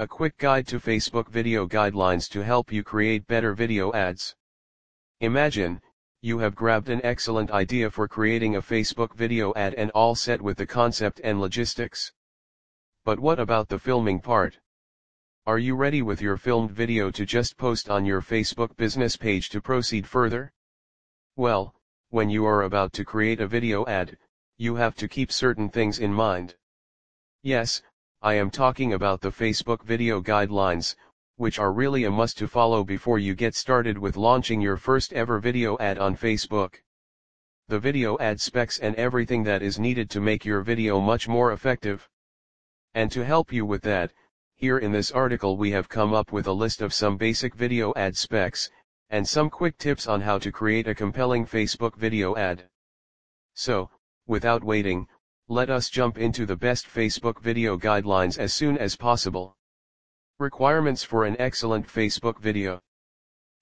A quick guide to Facebook video guidelines to help you create better video ads. Imagine, you have grabbed an excellent idea for creating a Facebook video ad and all set with the concept and logistics. But what about the filming part? Are you ready with your filmed video to just post on your Facebook business page to proceed further? Well, when you are about to create a video ad, you have to keep certain things in mind. Yes, I am talking about the Facebook video guidelines, which are really a must to follow before you get started with launching your first ever video ad on Facebook. The video ad specs and everything that is needed to make your video much more effective. And to help you with that, here in this article we have come up with a list of some basic video ad specs, and some quick tips on how to create a compelling Facebook video ad. So, without waiting, let us jump into the best Facebook video guidelines as soon as possible. Requirements for an excellent Facebook video.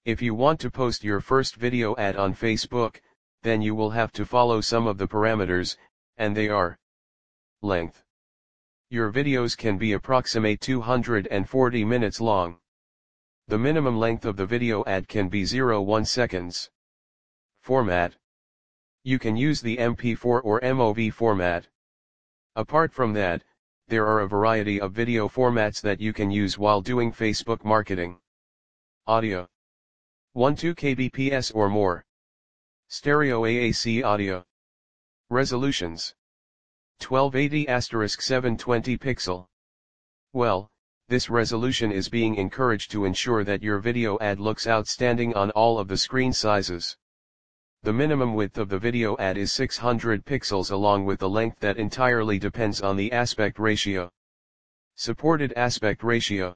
If you want to post your first video ad on Facebook, then you will have to follow some of the parameters, and they are: length. Your videos can be approximately 240 minutes long. The minimum length of the video ad can be 0.1 seconds. Format. You can use the MP4 or MOV format. Apart from that, there are a variety of video formats that you can use while doing Facebook marketing. Audio. 1.2 kbps or more. Stereo AAC audio. Resolutions. 1280x720 pixel. Well, this resolution is being encouraged to ensure that your video ad looks outstanding on all of the screen sizes. The minimum width of the video ad is 600 pixels along with the length that entirely depends on the aspect ratio. Supported aspect ratio: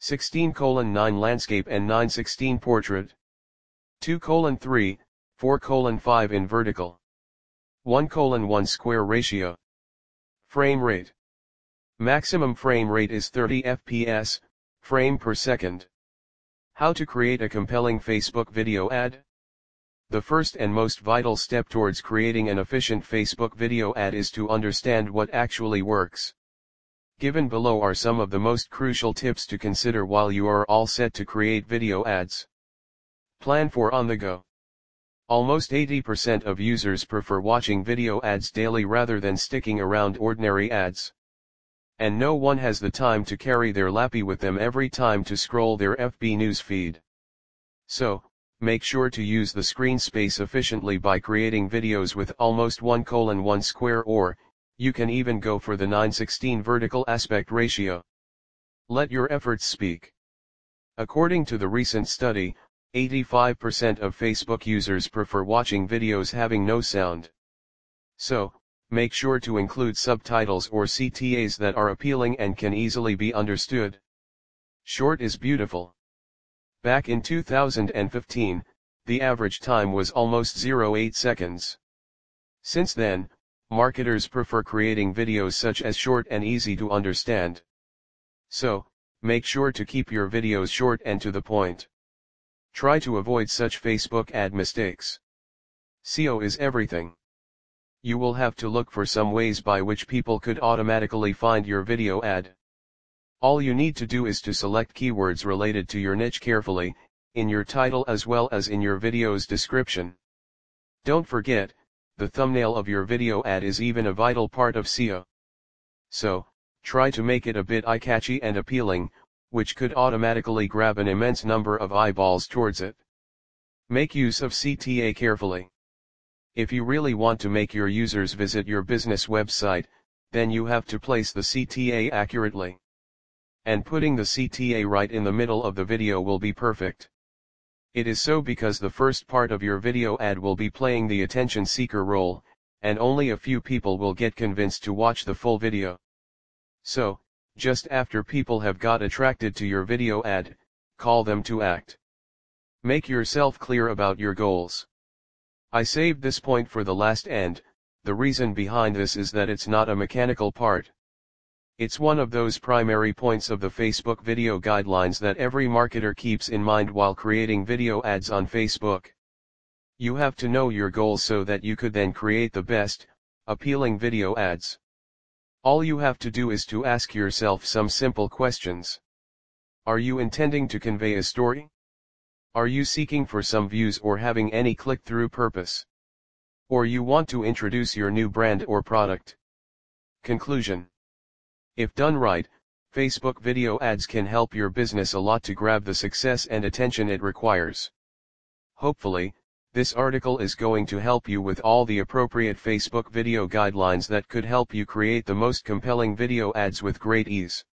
16:9 landscape and 9:16 portrait, 2:3, 4:5 in vertical, 1:1 square ratio. Frame rate: maximum frame rate is 30 fps, frame per second. How to create a compelling Facebook video ad? The first and most vital step towards creating an efficient Facebook video ad is to understand what actually works. Given below are some of the most crucial tips to consider while you are all set to create video ads. Plan for on the go. Almost 80% of users prefer watching video ads daily rather than sticking around ordinary ads. And no one has the time to carry their lappy with them every time to scroll their FB news feed. So, make sure to use the screen space efficiently by creating videos with almost 1:1 square, or you can even go for the 9:16 vertical aspect ratio. Let your efforts speak. According to the recent study, 85% of Facebook users prefer watching videos having no sound. So, make sure to include subtitles or CTAs that are appealing and can easily be understood. Short is beautiful. Back in 2015, the average time was almost 0.8 seconds. Since then, marketers prefer creating videos such as short and easy to understand. So, make sure to keep your videos short and to the point. Try to avoid such Facebook ad mistakes. SEO is everything. You will have to look for some ways by which people could automatically find your video ad. All you need to do is to select keywords related to your niche carefully, in your title as well as in your video's description. Don't forget, the thumbnail of your video ad is even a vital part of SEO. So, try to make it a bit eye-catchy and appealing, which could automatically grab an immense number of eyeballs towards it. Make use of CTA carefully. If you really want to make your users visit your business website, then you have to place the CTA accurately. And putting the CTA right in the middle of the video will be perfect. It is so because the first part of your video ad will be playing the attention seeker role, and only a few people will get convinced to watch the full video. So, just after people have got attracted to your video ad, call them to act. Make yourself clear about your goals. I saved this point for the last, and the reason behind this is that it's not a mechanical part. It's one of those primary points of the Facebook video guidelines that every marketer keeps in mind while creating video ads on Facebook. You have to know your goals so that you could then create the best, appealing video ads. All you have to do is to ask yourself some simple questions. Are you intending to convey a story? Are you seeking for some views or having any click-through purpose? Or you want to introduce your new brand or product? Conclusion. If done right, Facebook video ads can help your business a lot to grab the success and attention it requires. Hopefully, this article is going to help you with all the appropriate Facebook video guidelines that could help you create the most compelling video ads with great ease.